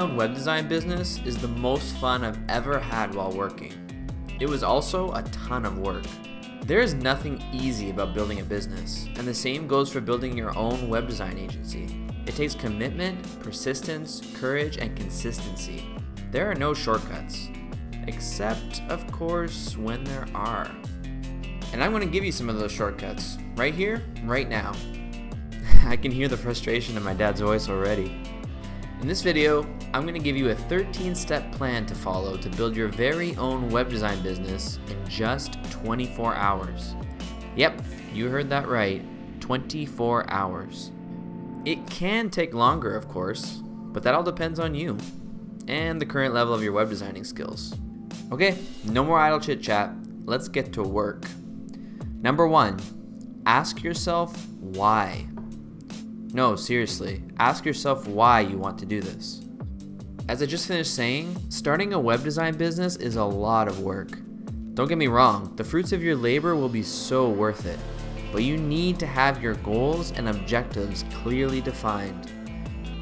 own web design business is the most fun I've ever had while working. It was also a ton of work. There is nothing easy about building a business, and the same goes for building your own web design agency. It takes commitment, persistence, courage, and consistency. There are no shortcuts, except, of course, when there are. And I'm going to give you some of those shortcuts, right here, right now. I can hear the frustration in my dad's voice already. In this video, I'm going to give you a 13-step plan to follow to build your very own web design business in just 24 hours. Yep, you heard that right, 24 hours. It can take longer, of course, but that all depends on you and the current level of your web designing skills. Okay, no more idle chit-chat, let's get to work. Number one, ask yourself why. No, seriously, ask yourself why you want to do this. As I just finished saying, starting a web design business is a lot of work. Don't get me wrong, the fruits of your labor will be so worth it, but you need to have your goals and objectives clearly defined.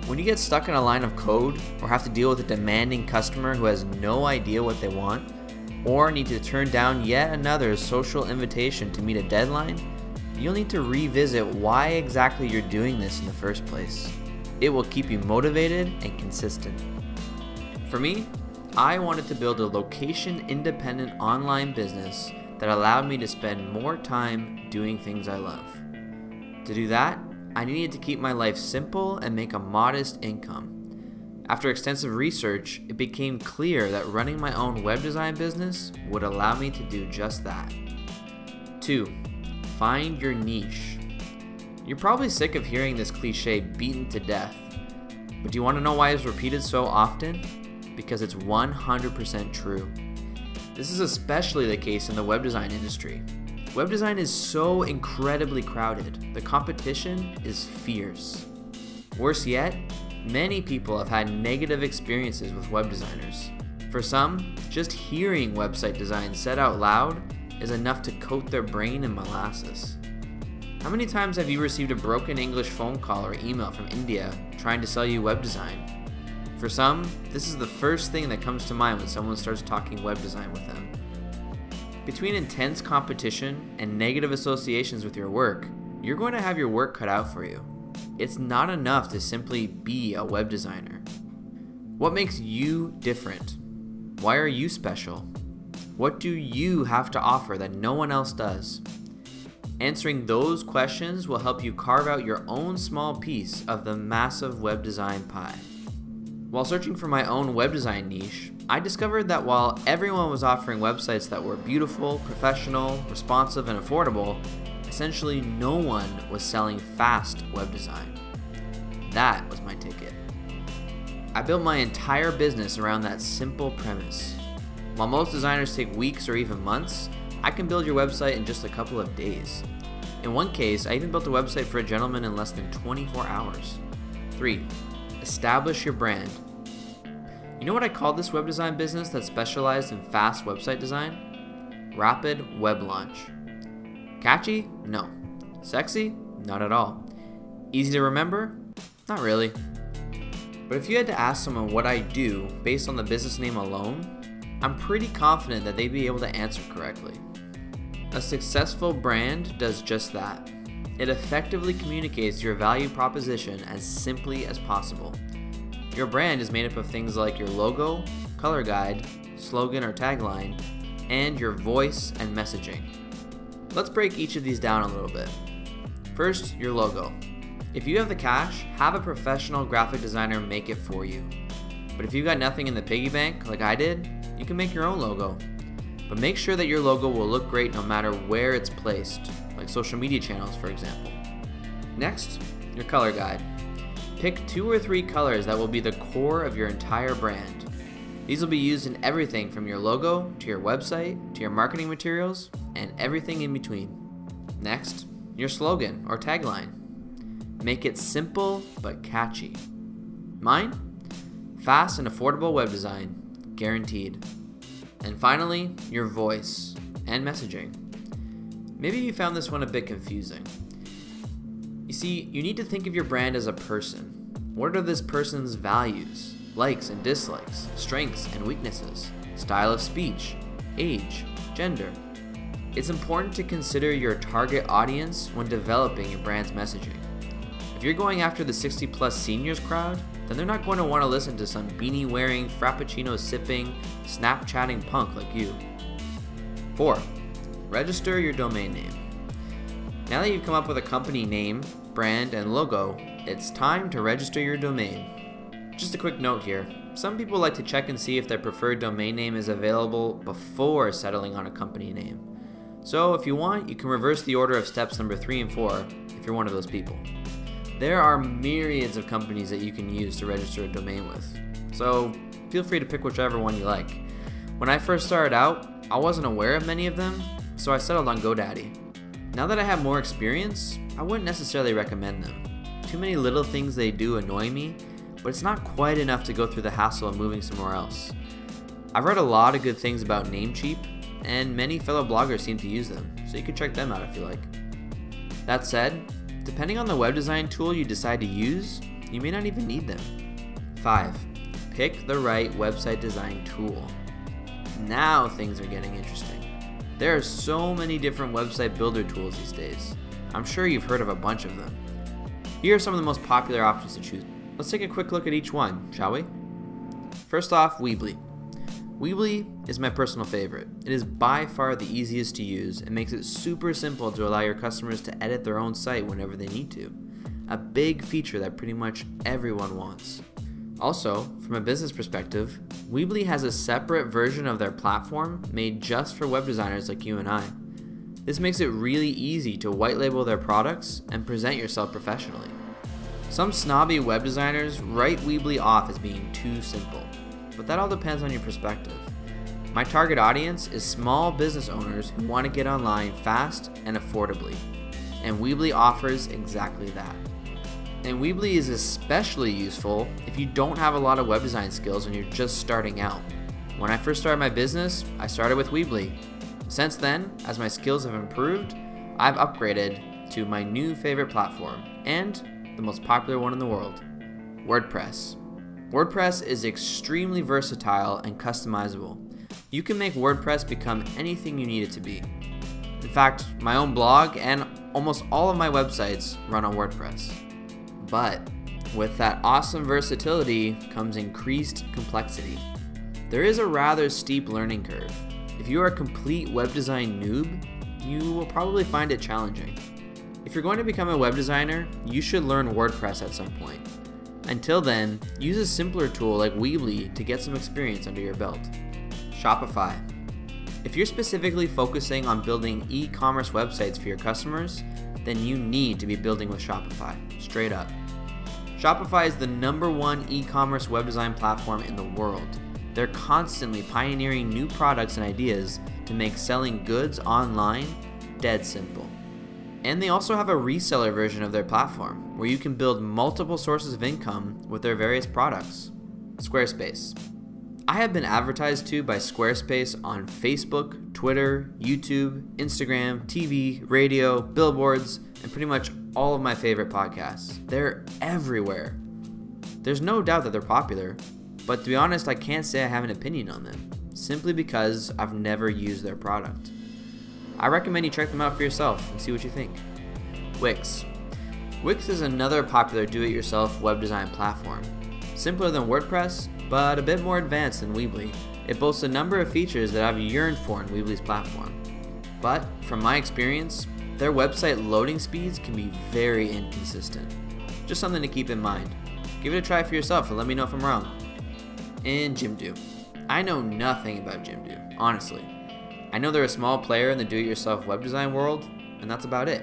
When you get stuck in a line of code or have to deal with a demanding customer who has no idea what they want, or need to turn down yet another social invitation to meet a deadline, you'll need to revisit why exactly you're doing this in the first place. It will keep you motivated and consistent. For me, I wanted to build a location-independent online business that allowed me to spend more time doing things I love. To do that, I needed to keep my life simple and make a modest income. After extensive research, it became clear that running my own web design business would allow me to do just that. 2. Find your niche. You're probably sick of hearing this cliche beaten to death, but do you want to know why it's repeated so often? Because it's 100% true. This is especially the case in the web design industry. Web design is so incredibly crowded. The competition is fierce. Worse yet, many people have had negative experiences with web designers. For some, just hearing website design said out loud is enough to coat their brain in molasses. How many times have you received a broken English phone call or email from India trying to sell you web design? For some, this is the first thing that comes to mind when someone starts talking web design with them. Between intense competition and negative associations with your work, you're going to have your work cut out for you. It's not enough to simply be a web designer. What makes you different? Why are you special? What do you have to offer that no one else does? Answering those questions will help you carve out your own small piece of the massive web design pie. While searching for my own web design niche, I discovered that while everyone was offering websites that were beautiful, professional, responsive, and affordable, essentially no one was selling fast web design. That was my ticket. I built my entire business around that simple premise. While most designers take weeks or even months, I can build your website in just a couple of days. In one case, I even built a website for a gentleman in less than 24 hours. 3. Establish your brand. You know what I called this web design business that specialized in fast website design? Rapid web launch. Catchy? No. Sexy? Not at all. Easy to remember? Not really. But if you had to ask someone what I do based on the business name alone, I'm pretty confident that they'd be able to answer correctly. A successful brand does just that. It effectively communicates your value proposition as simply as possible. Your brand is made up of things like your logo, color guide, slogan or tagline, and your voice and messaging. Let's break each of these down a little bit. First, your logo. If you have the cash, have a professional graphic designer make it for you. But if you've got nothing in the piggy bank, like I did, you can make your own logo, but make sure that your logo will look great no matter where it's placed, like social media channels, for example. Next, your color guide. Pick 2 or 3 colors that will be the core of your entire brand. These will be used in everything from your logo, to your website, to your marketing materials, and everything in between. Next, your slogan or tagline. Make it simple but catchy. Mine? Fast and affordable web design. Guaranteed. And finally, your voice and messaging. Maybe you found this one a bit confusing. You see, you need to think of your brand as a person. What are this person's values? likes and dislikes, strengths and weaknesses, style of speech, age, gender. It's important to consider your target audience when developing your brand's messaging. If you're going after the 60-plus seniors crowd, then they're not going to want to listen to some beanie-wearing, frappuccino-sipping, Snapchatting punk like you. 4. Register your domain name. Now that you've come up with a company name, brand, and logo, it's time to register your domain. Just a quick note here. Some people like to check and see if their preferred domain name is available before settling on a company name. So if you want, you can reverse the order of steps number 3 and 4 if you're one of those people. There are myriads of companies that you can use to register a domain with, so feel free to pick whichever one you like. When I first started out, I wasn't aware of many of them, so I settled on GoDaddy. Now that I have more experience, I wouldn't necessarily recommend them. Too many little things they do annoy me, but it's not quite enough to go through the hassle of moving somewhere else. I've read a lot of good things about Namecheap, and many fellow bloggers seem to use them, so you can check them out if you like. That said, depending on the web design tool you decide to use, you may not even need them. 5. Pick the right website design tool. Now things are getting interesting. There are so many different website builder tools these days. I'm sure you've heard of a bunch of them. Here are some of the most popular options to choose. Let's take a quick look at each one, shall we? First off, Weebly. Weebly is my personal favorite. It is by far the easiest to use and makes it super simple to allow your customers to edit their own site whenever they need to. A big feature that pretty much everyone wants. Also, from a business perspective, Weebly has a separate version of their platform made just for web designers like you and I. This makes it really easy to white label their products and present yourself professionally. Some snobby web designers write Weebly off as being too simple, but that all depends on your perspective. My target audience is small business owners who want to get online fast and affordably, and Weebly offers exactly that. And Weebly is especially useful if you don't have a lot of web design skills and you're just starting out. When I first started my business, I started with Weebly. Since then, as my skills have improved, I've upgraded to my new favorite platform and the most popular one in the world, WordPress. WordPress is extremely versatile and customizable. You can make WordPress become anything you need it to be. In fact, my own blog and almost all of my websites run on WordPress. But with that awesome versatility comes increased complexity. There is a rather steep learning curve. If you are a complete web design noob, you will probably find it challenging. If you're going to become a web designer, you should learn WordPress at some point. Until then, use a simpler tool like Weebly to get some experience under your belt. Shopify. If you're specifically focusing on building e-commerce websites for your customers, then you need to be building with Shopify, straight up. Shopify is the #1 e-commerce web design platform in the world. They're constantly pioneering new products and ideas to make selling goods online dead simple. And they also have a reseller version of their platform, where you can build multiple sources of income with their various products. Squarespace. I have been advertised to by Squarespace on Facebook, Twitter, YouTube, Instagram, TV, radio, billboards, and pretty much all of my favorite podcasts. They're everywhere. There's no doubt that they're popular, but to be honest, I can't say I have an opinion on them, simply because I've never used their product. I recommend you check them out for yourself and see what you think. Wix. Wix is another popular do-it-yourself web design platform. Simpler than WordPress, but a bit more advanced than Weebly. It boasts a number of features that I've yearned for in Weebly's platform. But from my experience, their website loading speeds can be very inconsistent. Just something to keep in mind. Give it a try for yourself and let me know if I'm wrong. And Jimdo. I know nothing about Jimdo, honestly. I know they're a small player in the do-it-yourself web design world, and that's about it.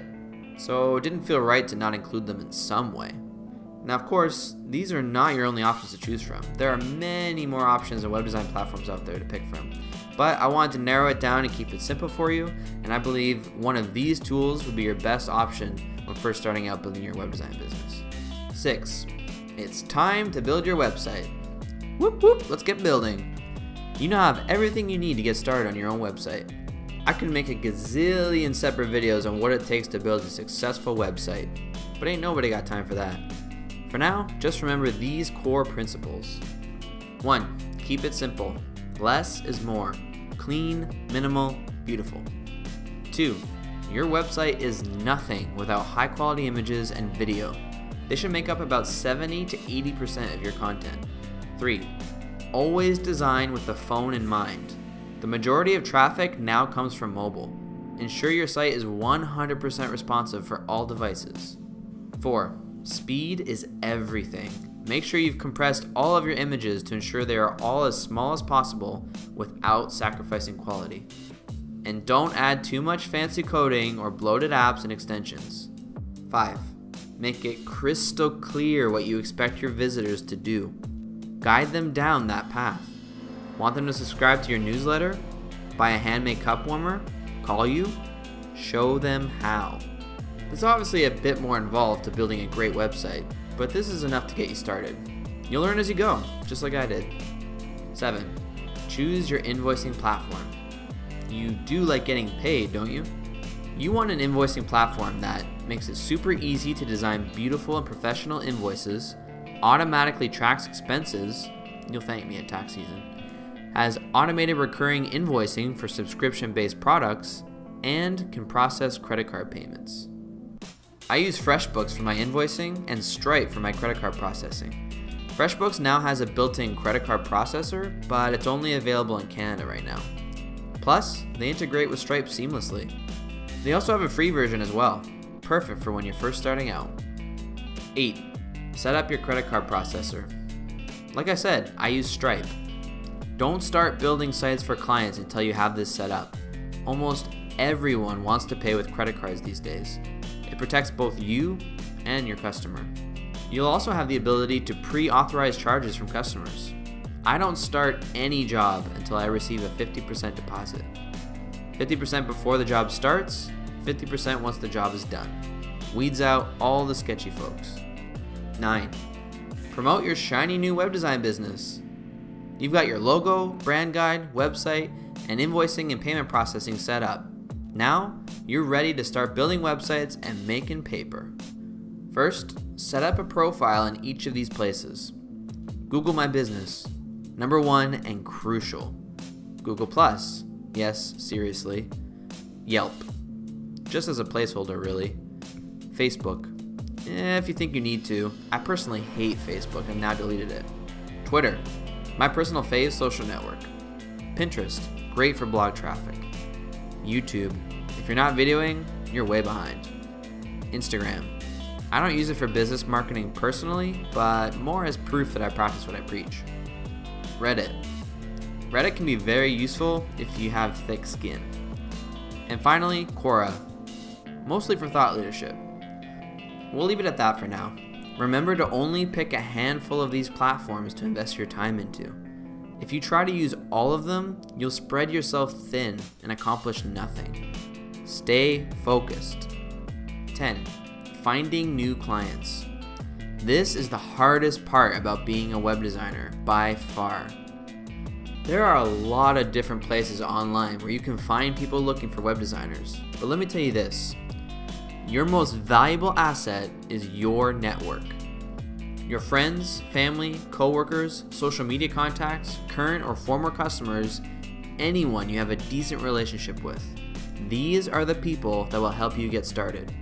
So it didn't feel right to not include them in some way. Now of course, these are not your only options to choose from. There are many more options and web design platforms out there to pick from. But I wanted to narrow it down and keep it simple for you, and I believe one of these tools would be your best option when first starting out building your web design business. 6. It's time to build your website. Whoop whoop, let's get building. You now have everything you need to get started on your own website. I could make a gazillion separate videos on what it takes to build a successful website, but ain't nobody got time for that. For now, just remember these core principles. 1. Keep it simple. Less is more. Clean, minimal, beautiful. 2. Your website is nothing without high quality images and video. They should make up about 70 to 80% of your content. 3. Always design with the phone in mind. The majority of traffic now comes from mobile. Ensure your site is 100% responsive for all devices. 4. Speed is everything. Make sure you've compressed all of your images to ensure they are all as small as possible without sacrificing quality. And don't add too much fancy coding or bloated apps and extensions. 5. Make it crystal clear what you expect your visitors to do. Guide them down that path. Want them to subscribe to your newsletter? Buy a handmade cup warmer? Call you? Show them how. It's obviously a bit more involved to building a great website, but this is enough to get you started. You'll learn as you go, just like I did. 7. Choose your invoicing platform. You do like getting paid, don't you? You want an invoicing platform that makes it super easy to design beautiful and professional invoices, automatically tracks expenses, you'll thank me at tax season, has automated recurring invoicing for subscription-based products, and can process credit card payments. I use FreshBooks for my invoicing and Stripe for my credit card processing. FreshBooks now has a built-in credit card processor, but it's only available in Canada right now. Plus, they integrate with Stripe seamlessly. They also have a free version as well, perfect for when you're first starting out. 8. Set up your credit card processor. Like I said, I use Stripe. Don't start building sites for clients until you have this set up. Almost everyone wants to pay with credit cards these days. It protects both you and your customer. You'll also have the ability to pre-authorize charges from customers. I don't start any job until I receive a 50% deposit. 50% before the job starts, 50% once the job is done. Weeds out all the sketchy folks. 9. Promote your shiny new web design business. You've got your logo, brand guide, website, and invoicing and payment processing set up. Now, you're ready to start building websites and making paper. First, set up a profile in each of these places. Google My Business, number one and crucial. Google Plus, yes, seriously. Yelp, just as a placeholder really. Facebook, if you think you need to. I personally hate Facebook, I've now deleted it. Twitter, my personal fave social network. Pinterest, great for blog traffic. YouTube, if you're not videoing, you're way behind. Instagram, I don't use it for business marketing personally, but more as proof that I practice what I preach. Reddit, Reddit can be very useful if you have thick skin. And finally, Quora, mostly for thought leadership. We'll leave it at that for now. Remember to only pick a handful of these platforms to invest your time into. If you try to use all of them, you'll spread yourself thin and accomplish nothing. Stay focused. 10. Finding new clients. This is the hardest part about being a web designer, by far. There are a lot of different places online where you can find people looking for web designers, but let me tell you this. Your most valuable asset is your network. Your friends, family, coworkers, social media contacts, current or former customers, anyone you have a decent relationship with. These are the people that will help you get started.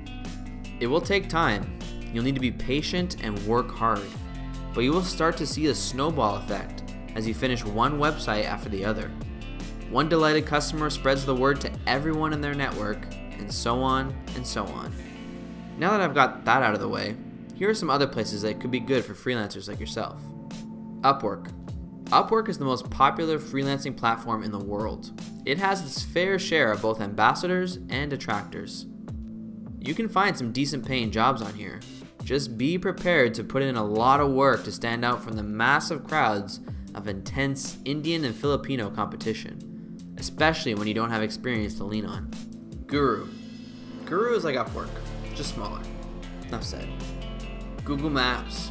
It will take time. You'll need to be patient and work hard, but you will start to see a snowball effect as you finish one website after the other. One delighted customer spreads the word to everyone in their network, and so on and so on. Now that I've got that out of the way, here are some other places that could be good for freelancers like yourself. Upwork. Upwork is the most popular freelancing platform in the world. It has its fair share of both ambassadors and detractors. You can find some decent paying jobs on here. Just be prepared to put in a lot of work to stand out from the massive crowds of intense Indian and Filipino competition, especially when you don't have experience to lean on. Guru. Guru is like Upwork, just smaller. Enough said. Google Maps.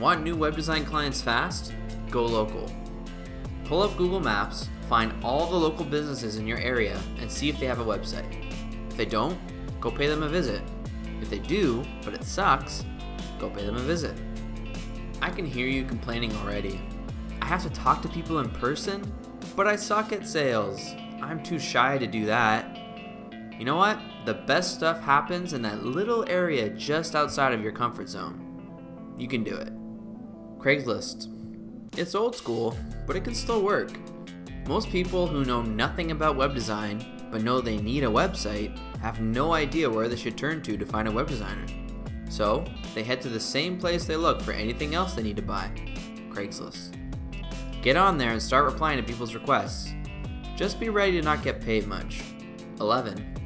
Want new web design clients fast? Go local. Pull up Google Maps, find all the local businesses in your area, and see if they have a website. If they don't, go pay them a visit. If they do, but it sucks, go pay them a visit. I can hear you complaining already. I have to talk to people in person, but I suck at sales. I'm too shy to do that. You know what? The best stuff happens in that little area just outside of your comfort zone. You can do it. Craigslist. It's old school, but it can still work. Most people who know nothing about web design, but know they need a website, have no idea where they should turn to find a web designer. So, they head to the same place they look for anything else they need to buy, Craigslist. Get on there and start replying to people's requests. Just be ready to not get paid much. 11.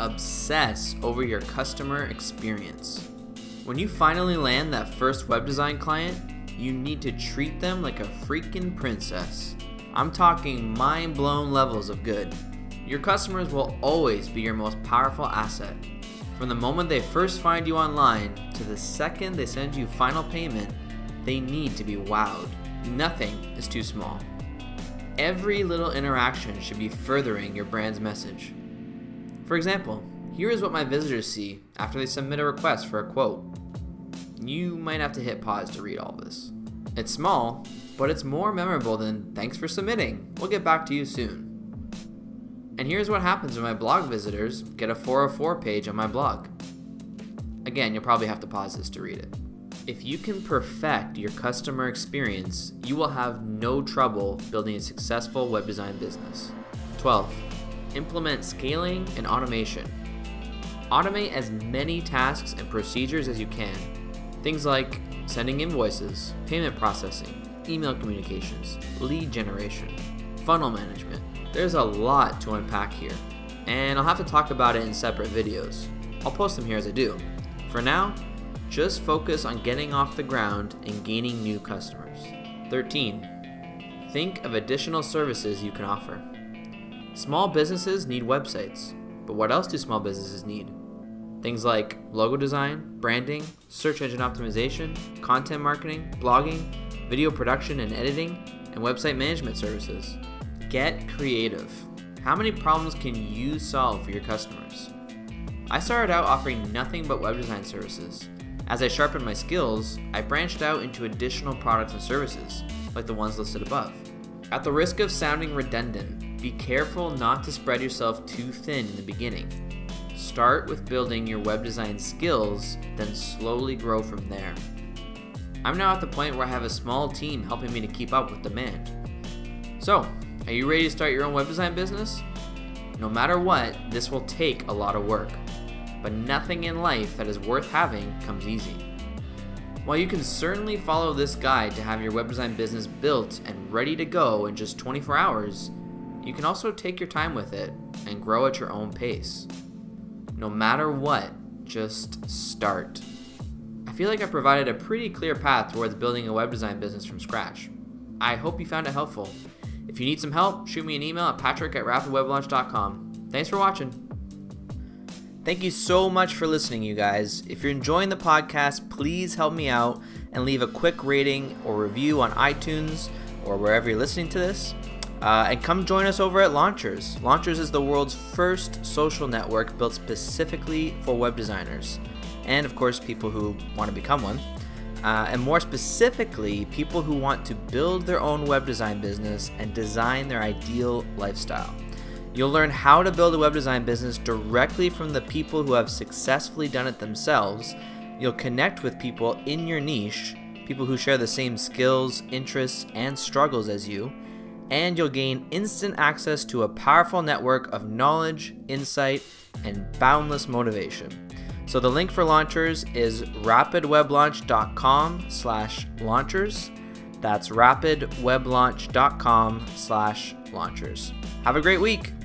Obsess over your customer experience. When you finally land that first web design client, you need to treat them like a freaking princess. I'm talking mind-blown levels of good. Your customers will always be your most powerful asset. From the moment they first find you online to the second they send you final payment, they need to be wowed. Nothing is too small. Every little interaction should be furthering your brand's message. For example, here is what my visitors see after they submit a request for a quote. You might have to hit pause to read all this. It's small, but it's more memorable than "Thanks for submitting. We'll get back to you soon." And here's what happens when my blog visitors get a 404 page on my blog. Again, you'll probably have to pause this to read it. If you can perfect your customer experience, you will have no trouble building a successful web design business. 12. Implement scaling and automation. Automate as many tasks and procedures as you can. Things like sending invoices, payment processing, email communications, lead generation, funnel management. There's a lot to unpack here, and I'll have to talk about it in separate videos. I'll post them here as I do. For now, just focus on getting off the ground and gaining new customers. 13. Think of additional services you can offer. Small businesses need websites, but what else do small businesses need? Things like logo design, branding, search engine optimization, content marketing, blogging, video production and editing, and website management services. Get creative. How many problems can you solve for your customers? I started out offering nothing but web design services. As I sharpened my skills, I branched out into additional products and services, like the ones listed above. At the risk of sounding redundant, be careful not to spread yourself too thin in the beginning. Start with building your web design skills, then slowly grow from there. I'm now at the point where I have a small team helping me to keep up with demand. So, are you ready to start your own web design business? No matter what, this will take a lot of work, but nothing in life that is worth having comes easy. While you can certainly follow this guide to have your web design business built and ready to go in just 24 hours, you can also take your time with it and grow at your own pace. No matter what, just start. I feel like I provided a pretty clear path towards building a web design business from scratch. I hope you found it helpful. If you need some help, shoot me an email at patrick@rapidweblaunch.com. Thanks for watching. Thank you so much for listening, you guys. If you're enjoying the podcast, please help me out and leave a quick rating or review on iTunes or wherever you're listening to this. And come join us over at Launchers. Launchers is the world's first social network built specifically for web designers and, of course, people who want to become one. And more specifically, people who want to build their own web design business and design their ideal lifestyle. You'll learn how to build a web design business directly from the people who have successfully done it themselves. You'll connect with people in your niche, people who share the same skills, interests, and struggles as you, and you'll gain instant access to a powerful network of knowledge, insight, and boundless motivation. So the link for Launchers is rapidweblaunch.com/launchers. That's rapidweblaunch.com/launchers. Have a great week.